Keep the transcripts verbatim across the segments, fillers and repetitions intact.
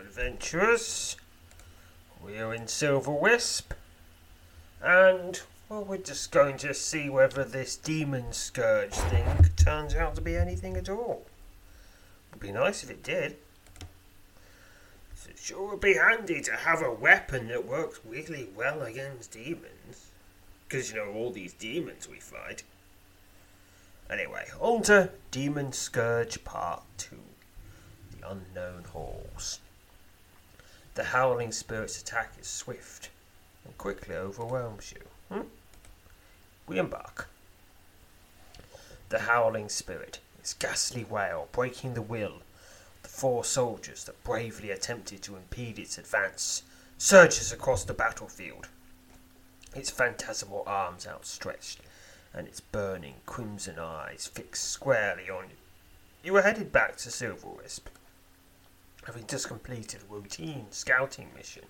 Adventurous. We are in Silver Wisp, and well, we're just going to see whether this Demon Scourge thing turns out to be anything at all. Would be nice if it did. So it sure would be handy to have a weapon that works really well against demons, because you know all these demons we fight. Anyway, on to Demon Scourge Part two, The Unknown Halls. The Howling Spirit's attack is swift and quickly overwhelms you. Hmm? We embark. The Howling Spirit, its ghastly wail breaking the will of the four soldiers that bravely attempted to impede its advance, surges across the battlefield, its phantasmal arms outstretched and its burning crimson eyes fixed squarely on you. You were headed back to Silver Wisp, having just completed a routine scouting mission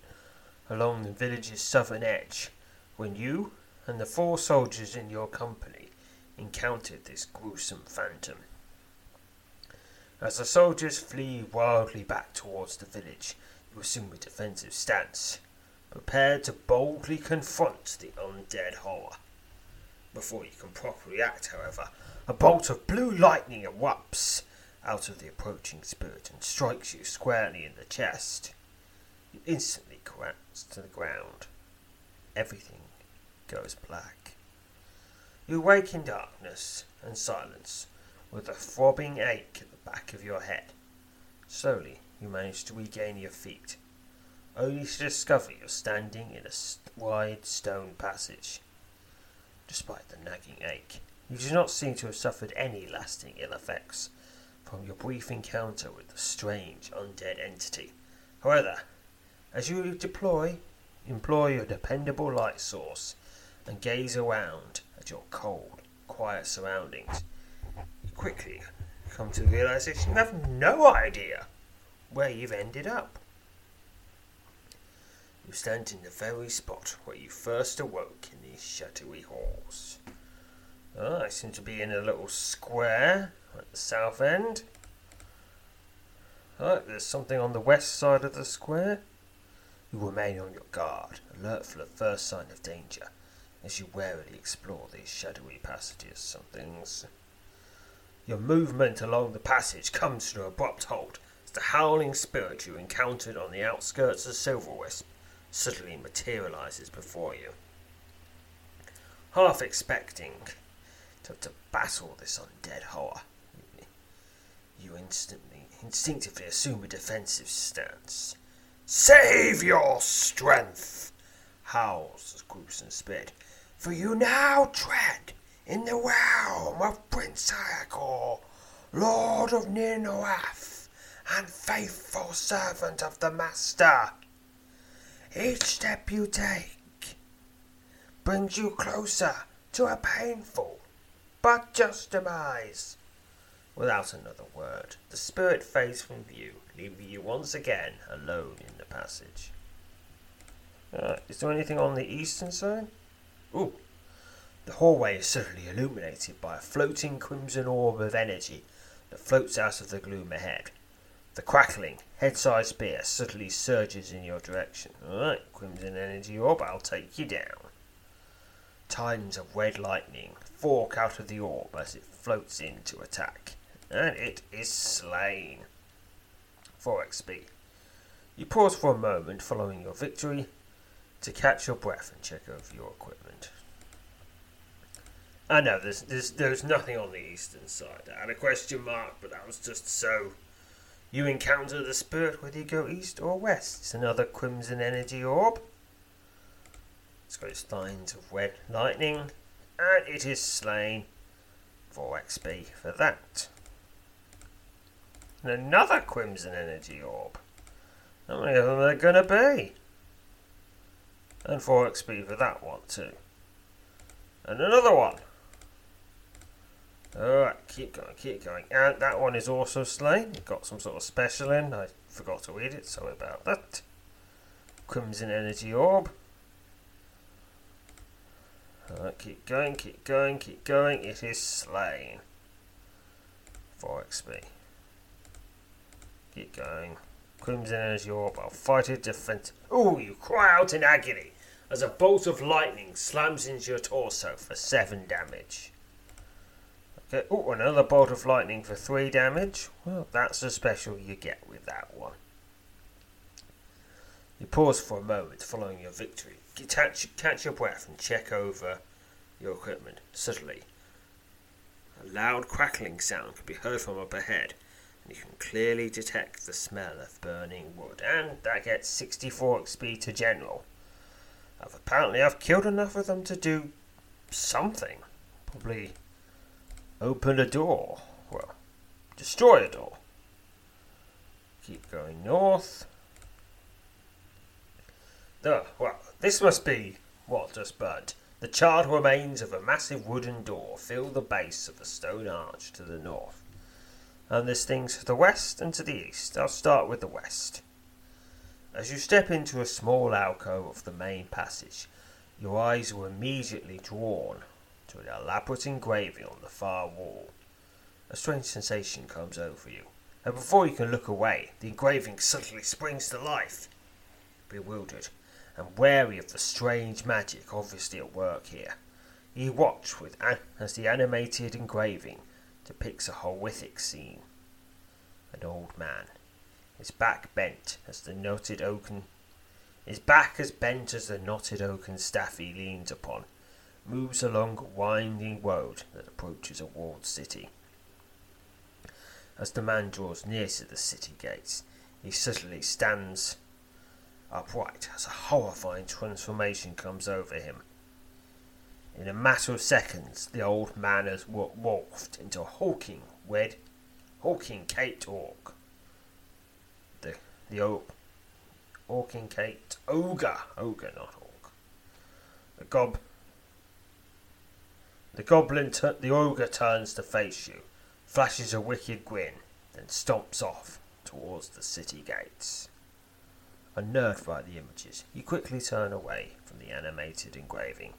along the village's southern edge, when you and the four soldiers in your company encountered this gruesome phantom. As the soldiers flee wildly back towards the village, you assume a defensive stance, prepared to boldly confront the undead horror. Before you can properly act, however, a bolt of blue lightning erupts out of the approaching spirit and strikes you squarely in the chest. You instantly collapse to the ground. Everything goes black. You wake in darkness and silence, with a throbbing ache at the back of your head. Slowly, you manage to regain your feet, only to discover you're standing in a wide stone passage. Despite the nagging ache, you do not seem to have suffered any lasting ill effects from your brief encounter with the strange undead entity. However, as you deploy, employ your dependable light source and gaze around at your cold, quiet surroundings, you quickly come to the realization you have no idea where you've ended up. You stand in the very spot where you first awoke in these shadowy halls. Oh, I seem to be in a little square at the south end. Oh, there's something on the west side of the square. You remain on your guard, alert for the first sign of danger, as you warily explore these shadowy passages. Some things. Your movement along the passage comes to an abrupt halt as the howling spirit you encountered on the outskirts of Silver Wisp suddenly materialises before you. Half expecting to, to battle this undead horror, you instantly, instinctively assume a defensive stance, Save your strength, howls the gruesome spirit, for you now tread in the realm of Prince Iacor, Lord of Nirnoath, and faithful servant of the Master. Each step you take brings you closer to a painful but just demise. Without another word, the spirit fades from view, leaving you once again alone in the passage. Uh, is there anything on the eastern side? Ooh! The hallway is suddenly illuminated by a floating crimson orb of energy that floats out of the gloom ahead. The crackling, head-sized spear suddenly surges in your direction. Alright, crimson energy orb, I'll take you down. Tines of red lightning fork out of the orb as it floats in to attack, and it is slain. four X P. You pause for a moment following your victory to catch your breath and check over your equipment. I know, there's, there's, there's nothing on the eastern side. I had a question mark, but that was just so. You encounter the spirit whether you go east or west. It's another crimson energy orb. It's got its lines of red lightning, and it is slain. four X P for that. And another crimson energy orb. How many of them are there going to be? And four X P for that one too. And another one. Alright, keep going, keep going. And that one is also slain. It got some sort of special in. I forgot to read it, sorry about that. Crimson energy orb. Alright, keep going, keep going, keep going. It is slain. four X P. Keep going. Crimson energy orb. I'll fight it defense. Ooh, you cry out in agony as a bolt of lightning slams into your torso for seven damage. Okay, ooh, another bolt of lightning for three damage. Well, that's the special you get with that one. You pause for a moment following your victory. Catch, catch your breath and check over your equipment. Suddenly, a loud crackling sound can be heard from up ahead, and you can clearly detect the smell of burning wood. And that gets sixty-four X P to general. I've, apparently I've killed enough of them to do something. Probably open a door. Well, destroy a door. Keep going north. Oh, well, this must be what just burnt. The charred remains of a massive wooden door fill the base of a stone arch to the north. And there's things to the west and to the east. I'll start with the west. As you step into a small alcove of the main passage, your eyes are immediately drawn to an elaborate engraving on the far wall. A strange sensation comes over you, and before you can look away, the engraving suddenly springs to life. Bewildered and wary of the strange magic obviously at work here, you watch with an- as the animated engraving depicts a horrific scene. An old man, his back bent as the knotted oaken, his back as bent as the knotted oaken staff he leans upon, moves along a winding road that approaches a walled city. As the man draws near to the city gates, he suddenly stands upright as a horrifying transformation comes over him. In a matter of seconds, the old man has morphed into a hulking, red, hulking caped orc. The the orc, hulking caped ogre, ogre not orc. The gob, the goblin, tu- the ogre turns to face you, flashes a wicked grin, then stomps off towards the city gates. Unnerved by the images, you quickly turn away from the animated engraving.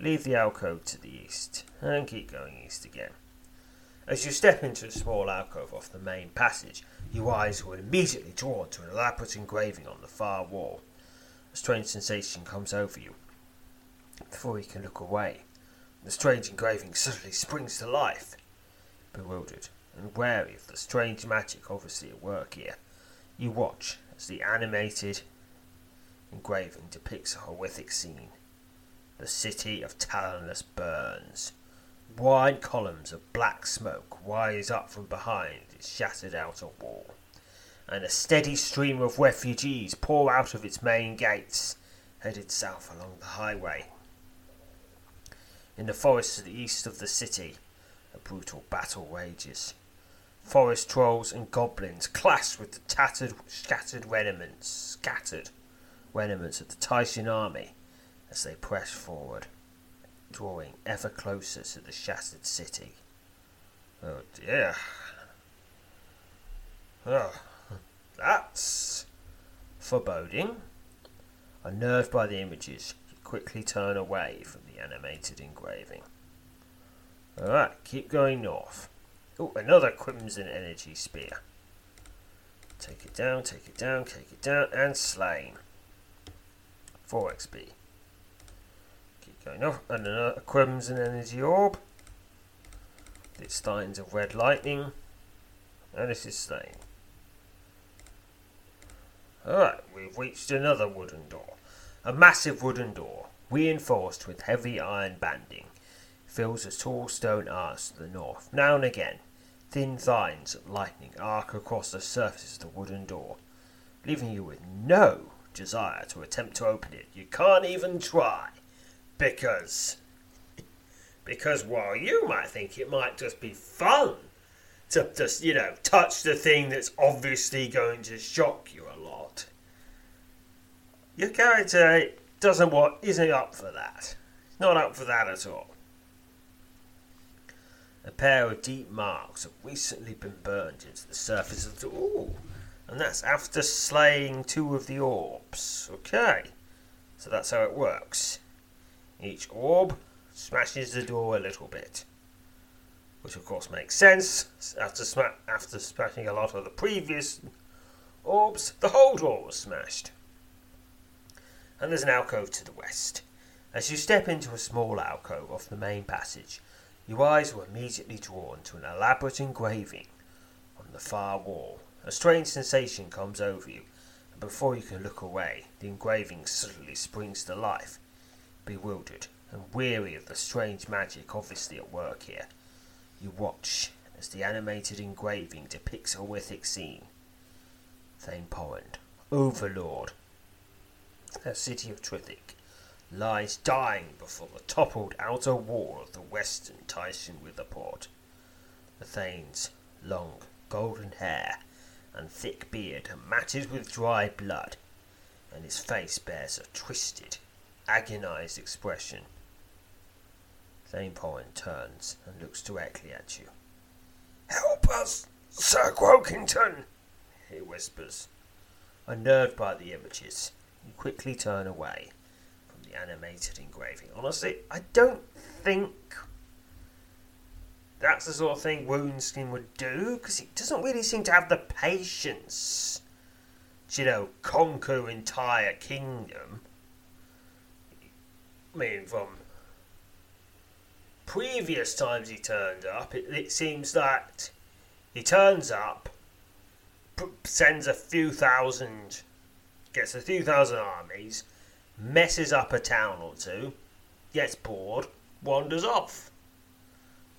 Leave the alcove to the east, and keep going east again. As you step into a small alcove off the main passage, your eyes were immediately drawn to an elaborate engraving on the far wall. A strange sensation comes over you. Before you can look away, the strange engraving suddenly springs to life. Bewildered and wary of the strange magic obviously at work here, you watch as the animated engraving depicts a horrific scene. The city of Talonless burns. Wide columns of black smoke rise up from behind its shattered outer wall, and a steady stream of refugees pour out of its main gates, headed south along the highway. In the forest to the east of the city, a brutal battle rages. Forest trolls and goblins clash with the tattered, scattered remnants, scattered remnants of the Titan army as they press forward, drawing ever closer to the shattered city. Oh dear. Oh, that's foreboding. Unnerved by the images, you quickly turn away from the animated engraving. Alright, keep going north. Oh, another Crimson Energy Spear. Take it down, take it down, take it down, and slain. four X P. Keep going north. And another Crimson Energy Orb. Its lines of red lightning. And this is slain. Alright, we've reached another wooden door. A massive wooden door, reinforced with heavy iron banding, fills a tall stone arch to the north. Now and again, thin lines of lightning arc across the surface of the wooden door, leaving you with no desire to attempt to open it. You can't even try, because... Because while you might think it might just be fun to just, you know, touch the thing that's obviously going to shock you a lot, your character doesn't want, isn't up for that. Not up for that at all. A pair of deep marks have recently been burned into the surface of the... Ooh! And that's after slaying two of the orbs. Okay. So that's how it works. Each orb smashes the door a little bit. Which of course makes sense. After, sma- after smashing a lot of the previous orbs, the whole door was smashed. And there's an alcove to the west. As you step into a small alcove off the main passage, your eyes were immediately drawn to an elaborate engraving on the far wall. A strange sensation comes over you, and before you can look away, the engraving suddenly springs to life. Bewildered and weary of the strange magic obviously at work here, you watch as the animated engraving depicts a horrific scene. Thane Porend, overlord, the city of Trithic, lies dying before the toppled outer wall of the western Tyson Witherport. The Thane's long golden hair and thick beard are matted with dry blood, and his face bears a twisted, agonised expression. Thane Porend turns and looks directly at you. "Help us, Sir Crokington," he whispers. Unnerved by the images, you quickly turn away from the animated engraving. Honestly, I don't think that's the sort of thing Woundskin would do, because he doesn't really seem to have the patience to, you know, conquer an entire kingdom. I mean, from... previous times he turned up, it, it seems that he turns up, p- sends a few thousand, gets a few thousand armies, messes up a town or two, gets bored, wanders off.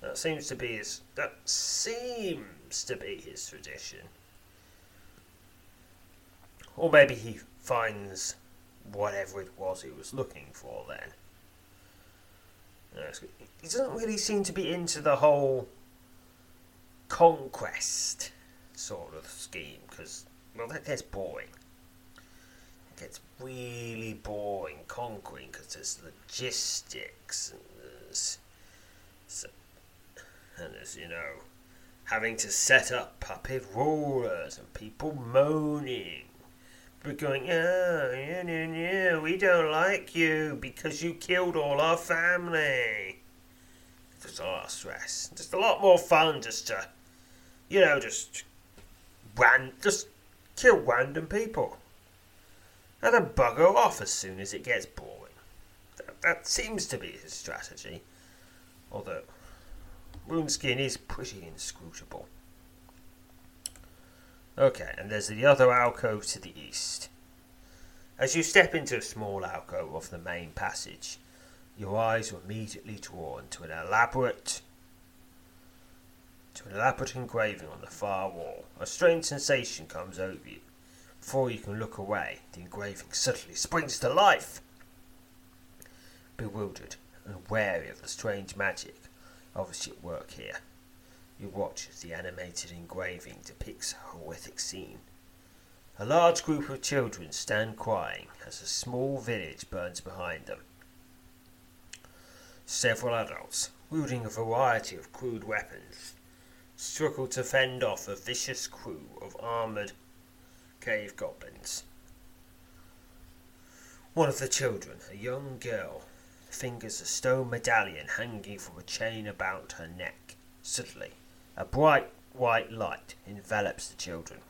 That seems to be his, that seems to be his tradition. Or maybe he finds whatever it was he was looking for then. He doesn't really seem to be into the whole conquest sort of scheme, because, well, that gets boring. It gets really boring conquering, because there's logistics, and there's, and there's, you know, having to set up puppet rulers, and people moaning. We're going, oh, yeah, yeah, yeah, we don't like you because you killed all our family. There's a lot of stress. Just a lot more fun just to, you know, just ran, just kill random people. And then bugger off as soon as it gets boring. That, that seems to be his strategy. Although, Woundskin is pretty inscrutable. Okay, and there's the other alcove to the east. As you step into a small alcove off the main passage, your eyes are immediately drawn to an elaborate, to an elaborate engraving on the far wall. A strange sensation comes over you. Before you can look away, the engraving suddenly springs to life. Bewildered and wary of the strange magic obviously at work here, you watch as the animated engraving depicts a horrific scene. A large group of children stand crying as a small village burns behind them. Several adults, wielding a variety of crude weapons, struggle to fend off a vicious crew of armoured cave goblins. One of the children, a young girl, fingers a stone medallion hanging from a chain about her neck. Suddenly, a bright white light envelops the children.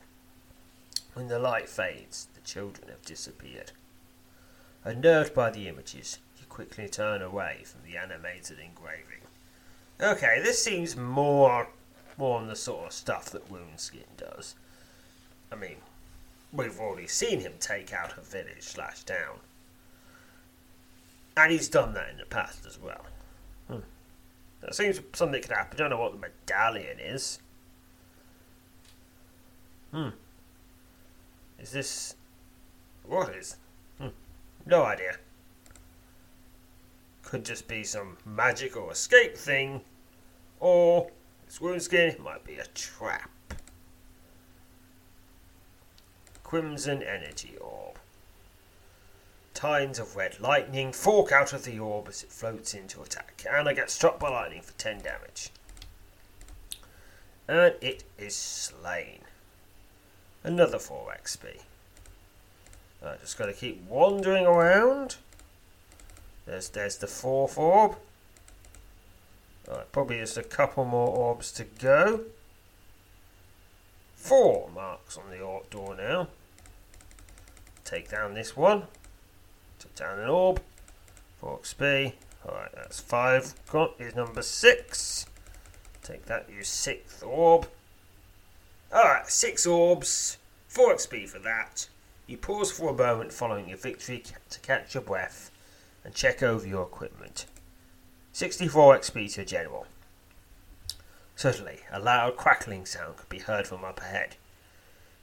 When the light fades, the children have disappeared. Unnerved by the images, you quickly turn away from the animated engraving. Okay, this seems more, more on the sort of stuff that Woundskin does. I mean, we've already seen him take out a village slash town. And he's done that in the past as well. Hmm. That seems something could happen. I don't know what the medallion is. Hmm. Is this... What is? Hmm. No idea. Could just be some magic or escape thing. Or, this Woundskin might be a trap. Crimson energy orb. Tines of red lightning fork out of the orb as it floats into attack. And I get struck by lightning for ten damage. And it is slain. Another four X P. I just got to keep wandering around. There's there's the fourth orb. Alright, probably just a couple more orbs to go. Four marks on the orb door now. Take down this one. Took down an orb. four X P. Alright, that's five. Got is number six. Take that, use sixth orb. Alright, six orbs. four X P for that. You pause for a moment following your victory to catch your breath and check over your equipment. sixty-four X P to a general. Suddenly, a loud crackling sound could be heard from up ahead.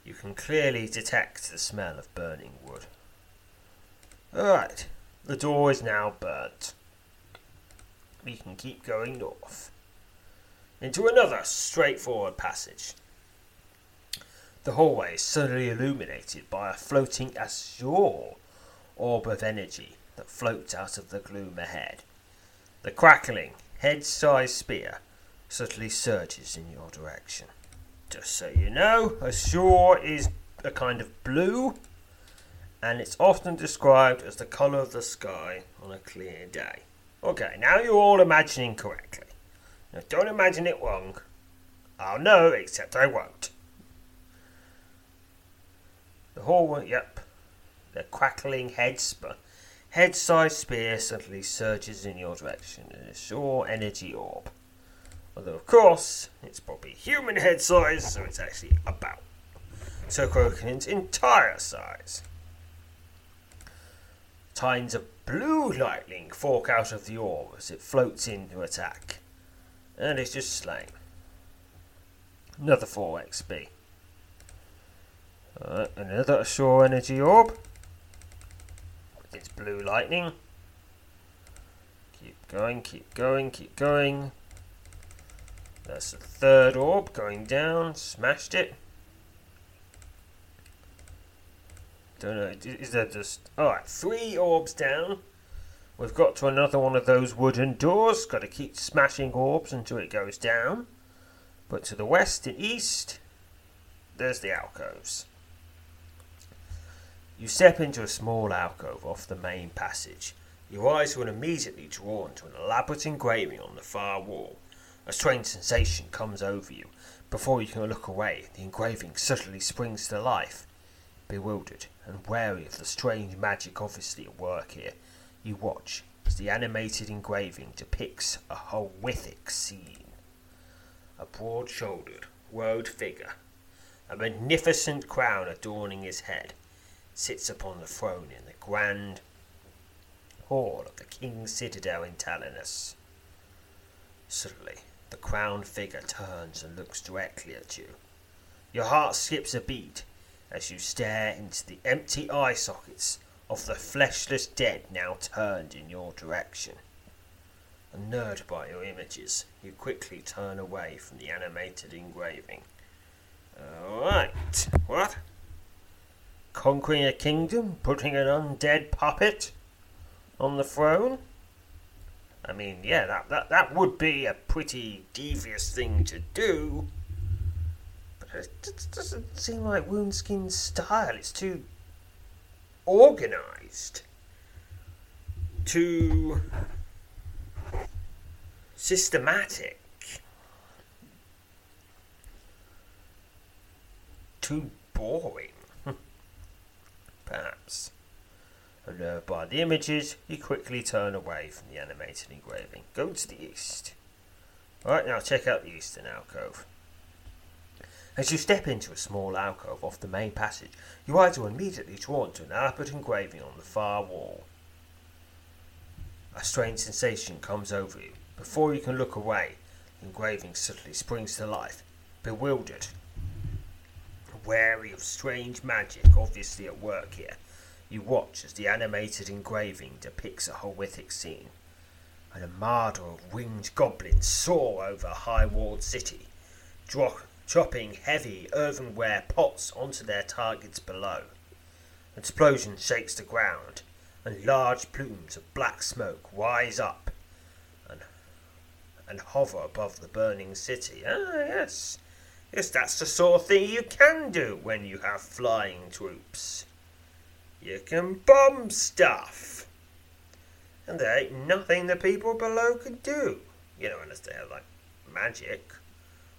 You can clearly detect the smell of burning wood. Alright, the door is now burnt. We can keep going north. Into another straightforward passage. The hallway is suddenly illuminated by a floating azure orb of energy that floats out of the gloom ahead. The crackling, head-sized spear suddenly surges in your direction. Just so you know, azure is a kind of blue, and it's often described as the colour of the sky on a clear day. Okay, now you're all imagining correctly. Now don't imagine it wrong. I'll know, except I won't. The hallway, yep, the crackling head sp- head-sized spear suddenly surges in your direction in an azure energy orb. Although, of course, it's probably human head size, so it's actually about Sir Crokington's entire size. Tines of blue lightning fork out of the orb as it floats in to attack. And it's just slain. Another four X P. Uh, another Azure Energy Orb. With its blue lightning. Keep going, keep going, keep going. That's the third orb going down. Smashed it. Don't know. Is there just... Alright, three orbs down. We've got to another one of those wooden doors. Got to keep smashing orbs until it goes down. But to the west and east, there's the alcoves. You step into a small alcove off the main passage. Your eyes were immediately drawn to an elaborate engraving on the far wall. A strange sensation comes over you. Before you can look away, the engraving suddenly springs to life. Bewildered and wary of the strange magic obviously at work here, you watch as the animated engraving depicts a horrific scene. A broad-shouldered, robed figure, a magnificent crown adorning his head, sits upon the throne in the grand hall of the King's Citadel in Tallinnus. Suddenly, The crowned figure turns and looks directly at you. Your heart skips a beat as you stare into the empty eye sockets of the fleshless dead now turned in your direction. Unnerved by your images, you quickly turn away from the animated engraving. Alright, what? Conquering a kingdom? Putting an undead puppet on the throne? I mean, yeah, that, that, that would be a pretty devious thing to do. But it doesn't seem like Woundskin's style. It's too organised. Too systematic. Too boring. Perhaps. Unnerved by the images, you quickly turn away from the animated engraving. Go to the east. Alright, now check out the eastern alcove. As you step into a small alcove off the main passage, you are immediately drawn to an elaborate engraving on the far wall. A strange sensation comes over you. Before you can look away, the engraving suddenly springs to life, bewildered. Wary of strange magic obviously at work here, you watch as the animated engraving depicts a horrific scene. An armada of winged goblins soar over a high-walled city, dro- chopping heavy earthenware pots onto their targets below. An explosion shakes the ground, and large plumes of black smoke rise up and, and hover above the burning city. Ah, yes. Yes, that's the sort of thing you can do when you have flying troops. You can bomb stuff. And there ain't nothing the people below can do. You know, unless they have, like, magic.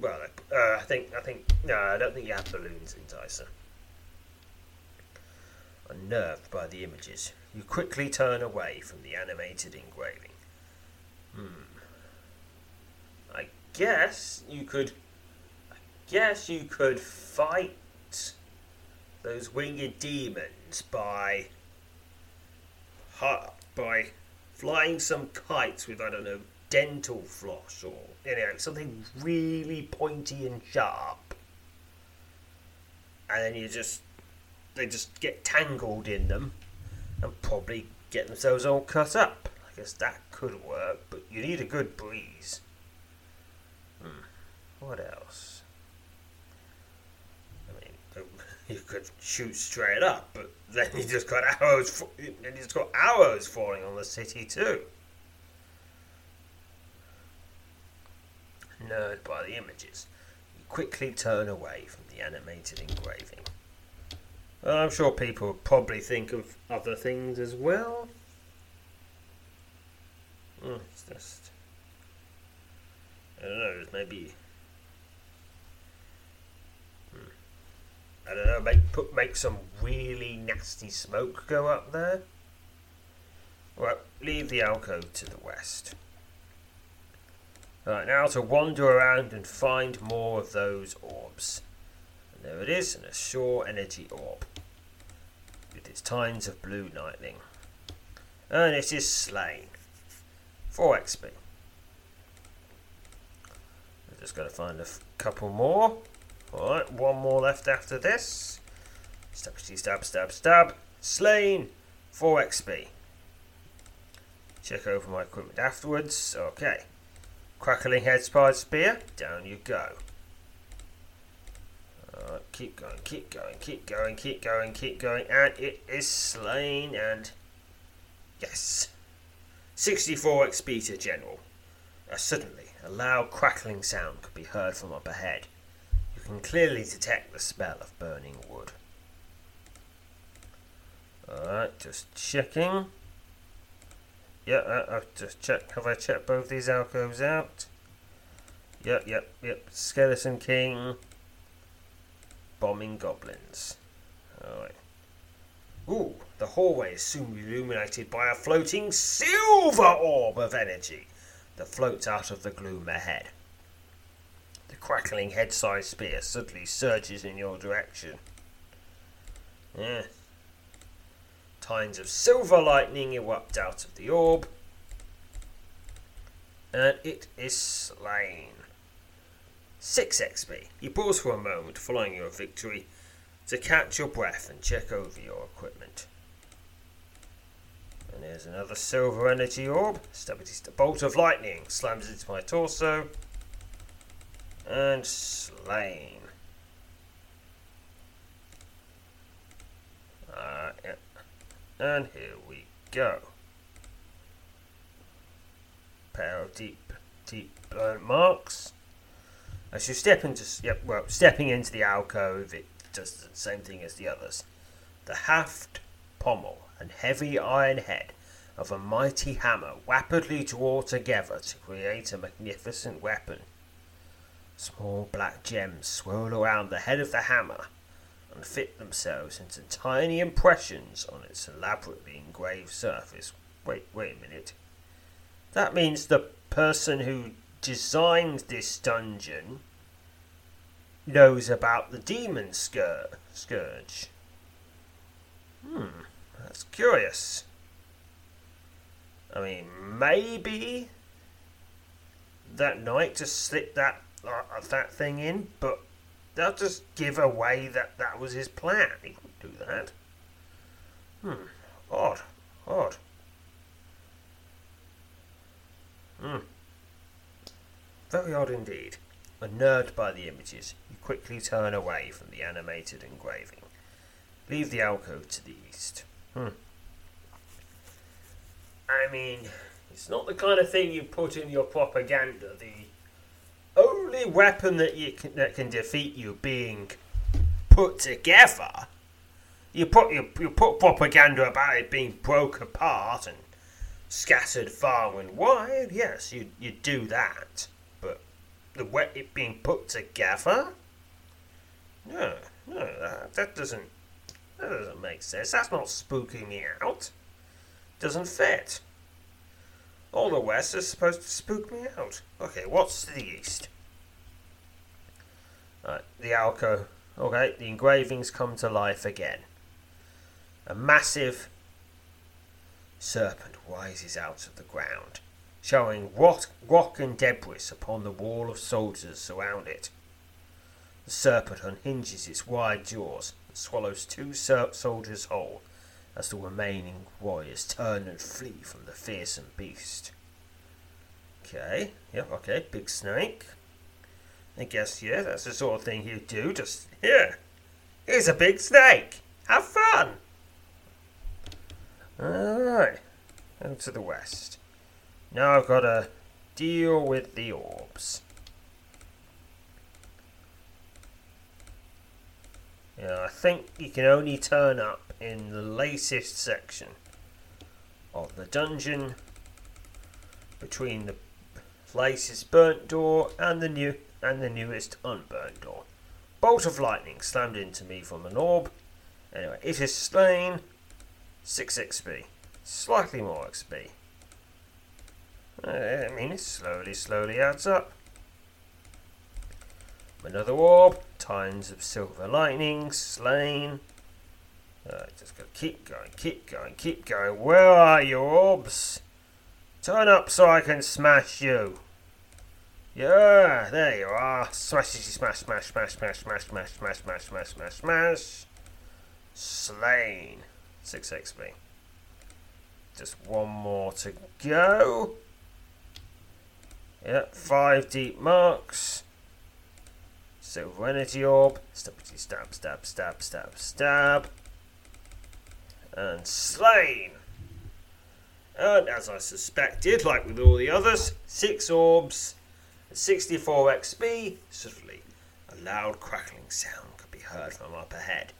Well, uh, I think, I think, no, I don't think you have balloons in Tyson. Unnerved by the images, you quickly turn away from the animated engraving. Hmm. I guess you could... Yes, you could fight those winged demons by by flying some kites with, I don't know, dental floss or, you know, something really pointy and sharp. And then you just, they just get tangled in them and probably get themselves all cut up. I guess that could work, but you need a good breeze. Hmm, what else? You could shoot straight up, but then you just got arrows. You just got arrows falling on the city too. Unnerved by the images, you quickly turn away from the animated engraving. Well, I'm sure people would probably think of other things as well. Oh, it's just, I don't know. Maybe. I don't know, make put make some really nasty smoke go up there. Right, leave the alcove to the west. Right, now to wander around and find more of those orbs. And there it is, an Ashore Energy Orb. With its tines of blue lightning. And it is slain. four X P. I'm just going to find a f- couple more. Alright, one more left after this. Stab, stab, stab, stab. Slain. four X P. Check over my equipment afterwards. Okay. Crackling Headspide Spear, down you go. Alright, keep going, keep going, keep going, keep going, keep going, and it is slain, and yes. sixty-four X P to General. Uh, suddenly, a loud crackling sound could be heard from up ahead. You can clearly detect the smell of burning wood. Alright, just checking. Yeah, I've just checked. Have I checked both these alcoves out? Yep, yep, yep. Skeleton King. Bombing goblins. Alright. Ooh, the hallway is soon illuminated by a floating silver orb of energy that floats out of the gloom ahead. The crackling head-sized spear suddenly surges in your direction. Yeah. Tines of silver lightning erupt out of the orb, and it is slain. six X P. You pause for a moment following your victory to catch your breath and check over your equipment. And here's another silver energy orb. Stab-a-dee-stab. Bolt of lightning slams into my torso, and slain. Uh, yeah. And here we go. Pair of deep, deep burnt marks. As you step into, yep, well, stepping into the alcove, it does the same thing as the others. The haft pommel and heavy iron head of a mighty hammer rapidly draw together to create a magnificent weapon. Small black gems swirl around the head of the hammer and fit themselves into tiny impressions on its elaborately engraved surface. Wait, wait a minute. That means the person who designed this dungeon knows about the Demon Scourge. Hmm, that's curious. I mean, maybe that knight just slipped that, uh, that thing in, but they'll just give away that that was his plan. He wouldn't do that. Hmm. Odd. Odd. Hmm. Very odd indeed. Unnerved by the images, you quickly turn away from the animated engraving. Leave the alcove to the east. Hmm. I mean, it's not the kind of thing you put in your propaganda, the only weapon that you can, that can defeat you being put together. You put you, you put propaganda about it being broke apart and scattered far and wide. Yes, you you do that, but the way it being put together, no, no, that, that doesn't that doesn't make sense. That's not spooking me out. Doesn't fit. All the west is supposed to spook me out. Okay, what's to the east? Right, the alcove. Okay, the engravings come to life again. A massive serpent rises out of the ground, showing rot, rock and debris upon the wall of soldiers around it. The serpent unhinges its wide jaws and swallows two ser- soldiers whole, as the remaining warriors turn and flee from the fearsome beast. Okay, yep, okay, big snake. I guess, yeah, that's the sort of thing you do, just, here, yeah, here's a big snake, have fun! Alright, out to the west. Now I've got to deal with the orbs. Yeah, I think you can only turn up in the latest section of the dungeon, between the latest burnt door and the new and the newest unburnt door. bolt of lightning slammed into me from an orb. Anyway, it is slain. six X P. Slightly more X P. I mean, it slowly, slowly adds up. Another orb. Tines of silver lightning. Slain. Uh, just gotta keep going, keep going, keep going. Where are you, orbs? Turn up so I can smash you. Yeah, there you are. Smash, smash, smash, smash, smash, smash, smash, smash, smash, smash, smash, smash. Slain. six X P. Just one more to go. Yep, five deep marks. Silver energy orb. Stabity stab, stab, stab, stab, stab. And slain. And as I suspected, like with all the others, six orbs, sixty-four X P. Suddenly, a loud crackling sound could be heard from up ahead,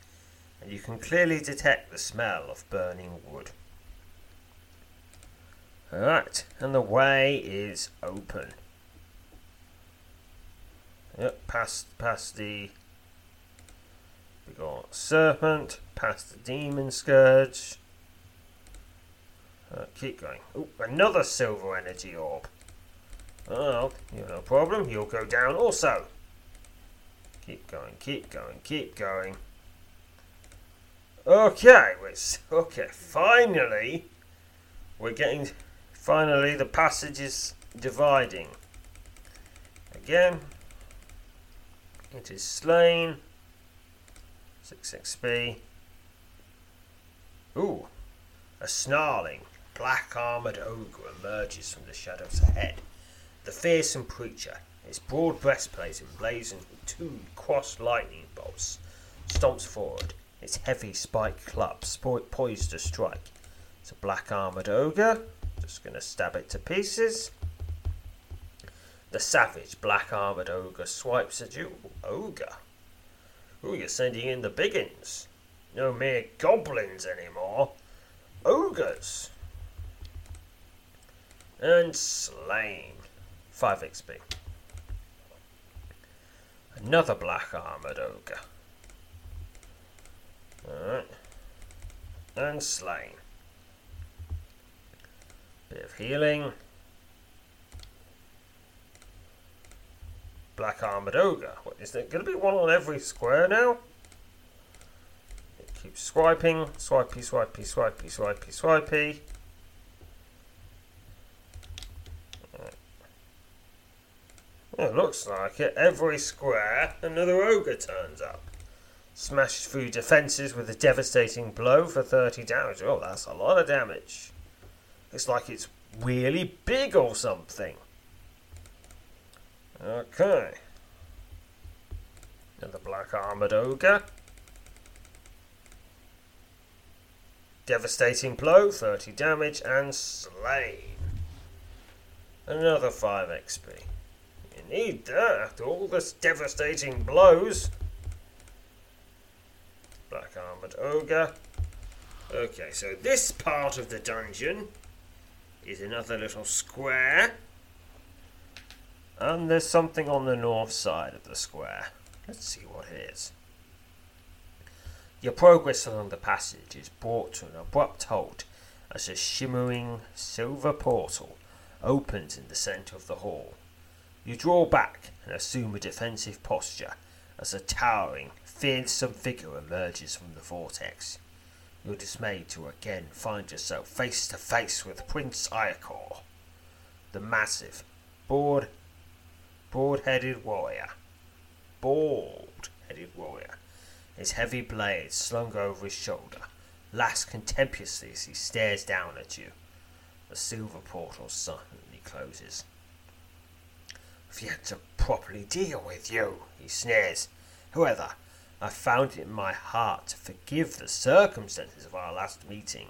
and you can clearly detect the smell of burning wood. Alright, and the way is open. Yep, past, past the... we got Serpent, past the Demon Scourge. Uh, keep going. Ooh, another silver energy orb. Oh, you have no problem. You'll go down also. Keep going, keep going, keep going. Okay, we're, okay, finally, we're getting... Finally, the passage is dividing. Again, it is slain. six X P. Ooh, a snarling, black-armoured ogre emerges from the shadows ahead. The fearsome creature, its broad breastplate emblazoned with two crossed lightning bolts, stomps forward, its heavy spiked club poised to strike. It's a black-armoured ogre. Just going to stab it to pieces. The savage black-armoured ogre swipes at you. Ooh, ogre. Ooh, you're sending in the biggins. No mere goblins anymore. Ogres. And slain. five X P. Another black-armoured ogre. Alright. And slain. Bit of healing. Black armoured ogre. What, is there going to be one on every square now? It keeps swiping. Swipey, swipey, swipey, swipey, swipey. Right. Well, it looks like it. Every square, another ogre turns up. Smashes through defences with a devastating blow for thirty damage. Oh, that's a lot of damage. It's like it's really big or something. Okay. Another black armoured ogre. Devastating blow, thirty damage, and slain. Another five X P. You need that after all this devastating blows. Black armoured ogre. Okay, so this part of the dungeon is another little square, and there's something on the north side of the square. Let's see what it is. Your progress along the passage is brought to an abrupt halt as a shimmering silver portal opens in the centre of the hall. You draw back and assume a defensive posture as a towering, fearsome figure emerges from the vortex. You're dismayed to again find yourself face to face with Prince Iacor, the massive, broad, broad-headed warrior. Bald-headed warrior, his heavy blade slung over his shoulder, laughs contemptuously as he stares down at you. The silver portal silently closes. "I've yet to properly deal with you," he sneers. "However, I found it in my heart to forgive the circumstances of our last meeting,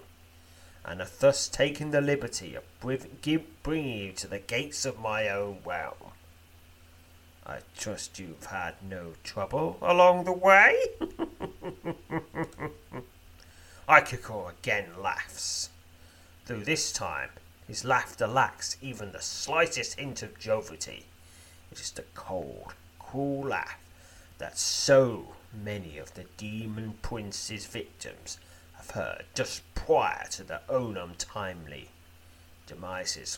and have thus taken the liberty of bringing you to the gates of my own realm. I trust you've had no trouble along the way?" Iacor again laughs, though this time his laughter lacks even the slightest hint of joviality. It is the cold, cruel laugh that so many of the Demon Prince's victims have heard just prior to their own untimely demises.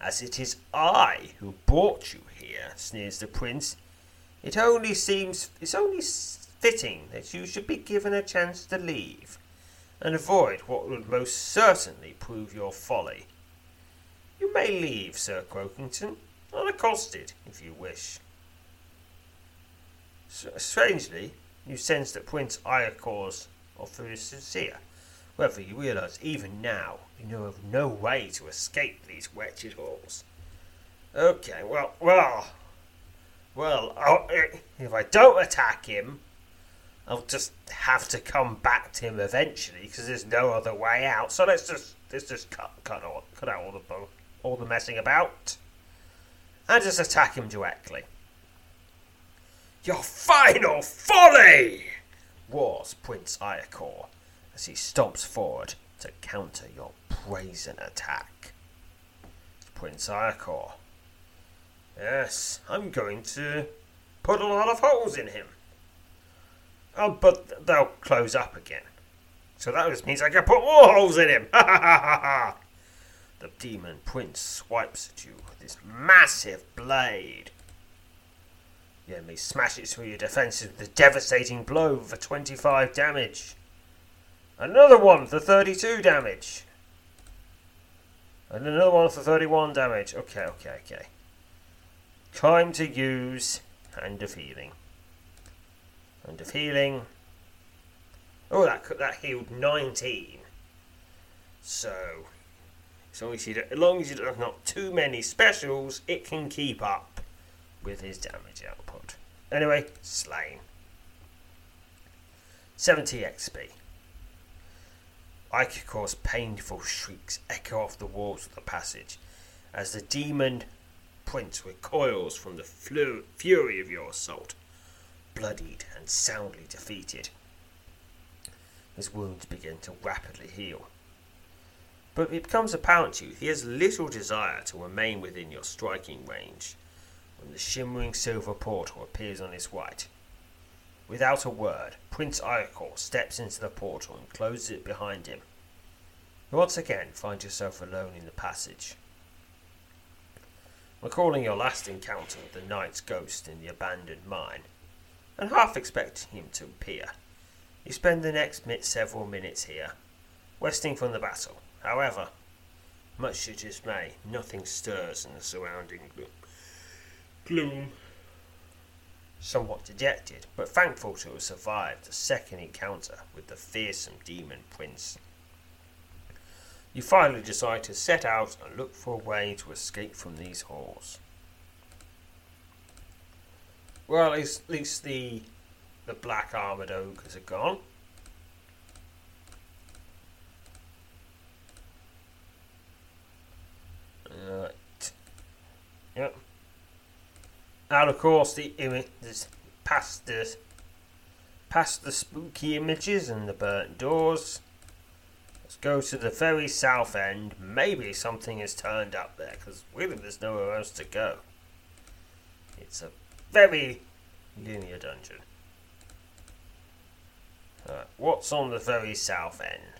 "As it is I who brought you here," sneers the Prince, "it only seems it's only fitting that you should be given a chance to leave, and avoid what would most certainly prove your folly. You may leave, Sir Crokington, unaccosted, if you wish." Strangely, you sense that Prince Iacor's offer is sincere, whether you realise even now you know of no way to escape these wretched halls. Okay, well, well, well, I'll, if I don't attack him, I'll just have to come back to him eventually, because there's no other way out. So let's just let's just cut cut all, cut out all the all the messing about, and just attack him directly. "Your final folly!" roars Prince Iacor as he stomps forward to counter your brazen attack. It's Prince Iacor. "Yes, I'm going to put a lot of holes in him. Oh, but they'll close up again. So that just means I can put more holes in him! Ha ha ha ha ha!" The Demon Prince swipes at you with his massive blade. The enemy smashes through your defences with a devastating blow for twenty-five damage. Another one for thirty-two damage. And another one for thirty-one damage. Okay, okay, okay. Time to use Hand of Healing. Hand of Healing. Oh, that that healed nineteen. So, as long as you don't, as long as you don't have not too many specials, it can keep up with his damage output. Anyway, slain. seventy X P. Iacor's painful shrieks echo off the walls of the passage as the Demon Prince recoils from the flu- fury of your assault, bloodied and soundly defeated. His wounds begin to rapidly heal, but it becomes apparent to you he has little desire to remain within your striking range. The shimmering silver portal appears on his right. Without a word, Prince Iacor steps into the portal and closes it behind him. You once again find yourself alone in the passage. Recalling your last encounter with the knight's ghost in the abandoned mine, and half expecting him to appear, you spend the next mit- several minutes here, resting from the battle. However, much to your dismay, nothing stirs in the surrounding gloom. Gloom. Somewhat dejected, but thankful to have survived the second encounter with the fearsome Demon Prince, you finally decide to set out and look for a way to escape from these halls. Well, at least, at least the the black armoured ogres are gone. Right. Yep. And of course, the images past the past the spooky images and the burnt doors. Let's go to the very south end. Maybe something has turned up there, because really there's nowhere else to go. It's a very linear dungeon. Alright, what's on the very south end?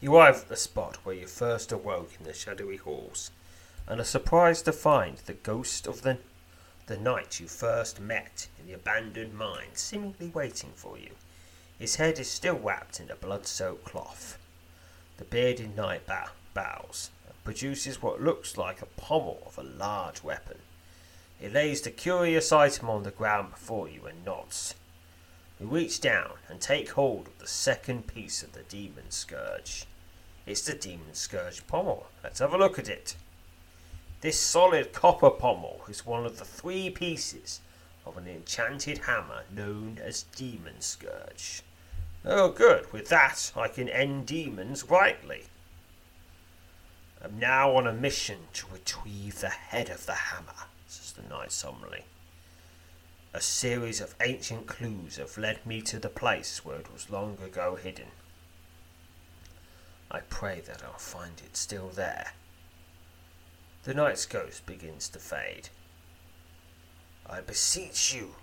You arrive at the spot where you first awoke in the shadowy halls, and are surprised to find the ghost of the the knight you first met in the abandoned mine seemingly waiting for you. His head is still wrapped in a blood-soaked cloth. The bearded knight bow, bows and produces what looks like a pommel of a large weapon. He lays the curious item on the ground before you and nods. You reach down and take hold of the second piece of the Demon Scourge. It's the Demon Scourge pommel. Let's have a look at it. This solid copper pommel is one of the three pieces of an enchanted hammer known as Demon Scourge. Oh good, with that I can end demons rightly. I'm now on a mission to retrieve the head of the hammer, says the knight solemnly. A series of ancient clues have led me to the place where it was long ago hidden. I pray that I'll find it still there. The knight's ghost begins to fade. I beseech you,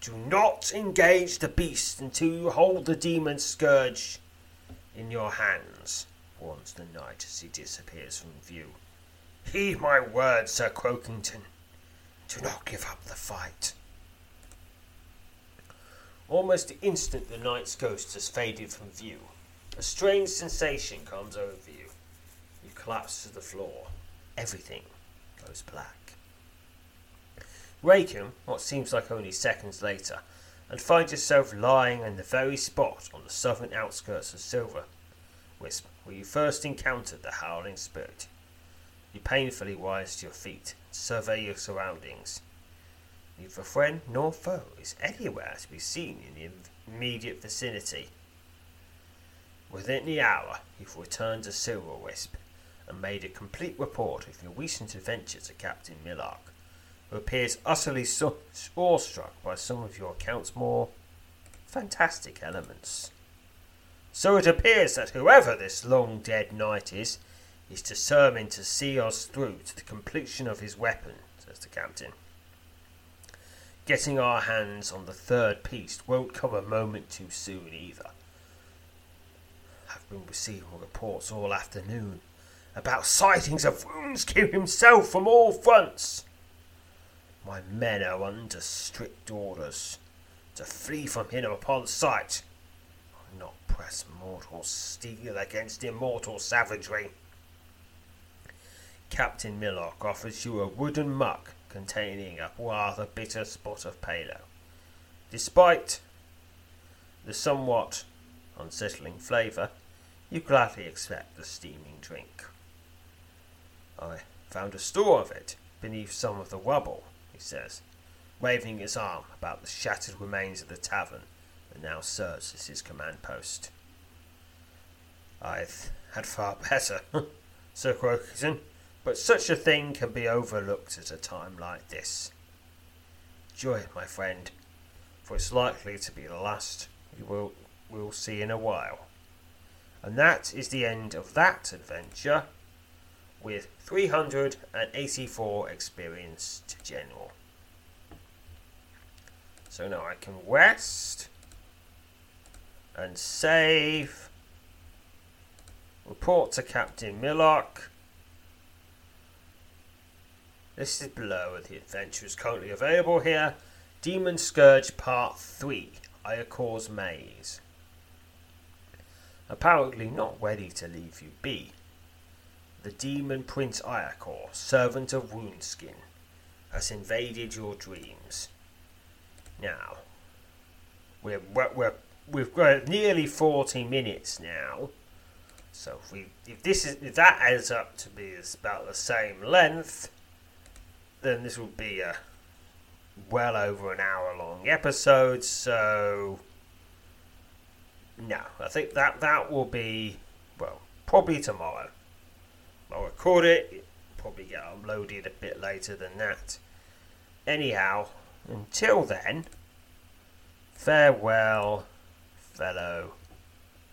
do not engage the beast until you hold the Demon Scourge in your hands," warns the knight as he disappears from view. "Heed my words, Sir Crokington. Do not give up the fight." Almost the instant the knight's ghost has faded from view, a strange sensation comes over you. You collapse to the floor. Everything goes black. Wake him, what seems like only seconds later, and find yourself lying in the very spot on the southern outskirts of Silver Wisp where you first encountered the Howling Spirit. You painfully rise to your feet and survey your surroundings. Neither friend nor foe is anywhere to be seen in the immediate vicinity. Within the hour, you've returned to Silver Wisp and made a complete report of your recent adventure to Captain Millark, who appears utterly so- awestruck by some of your account's more fantastic elements. "So it appears that whoever this long-dead knight is, is determined to see us through to the completion of his weapon," says the captain. "Getting our hands on the third piece won't come a moment too soon either. I've been receiving reports all afternoon about sightings of Woundskin himself from all fronts. My men are under strict orders to flee from him upon sight, or not press mortal steel against immortal savagery. Captain Millark offers you a wooden muck containing a rather bitter spot of palo. Despite the somewhat unsettling flavour, you gladly accept the steaming drink. "I found a store of it beneath some of the rubble," he says, waving his arm about the shattered remains of the tavern that now serves as his command post. "I've had far better, Sir Crokington, but such a thing can be overlooked at a time like this. Enjoy it, my friend, for it's likely to be the last you will we'll see in a while." And that is the end of that adventure, with three hundred eighty-four experience to general. So now I can rest and save, report to Captain Millark. Listed below are the adventures currently available here: Demon Scourge Part three, Iacor's Maze. Apparently not ready to leave you be, the demon Prince Iacor, servant of Woundskin, has invaded your dreams. Now, we're, we're, we've got nearly forty minutes now, so if, we, if, this is, if that adds up to be about the same length, then this will be a well over an hour long episode, so... No, I think that that will be, well, probably tomorrow. I'll record it, it'll probably get uploaded a bit later than that. Anyhow, until then, farewell, fellow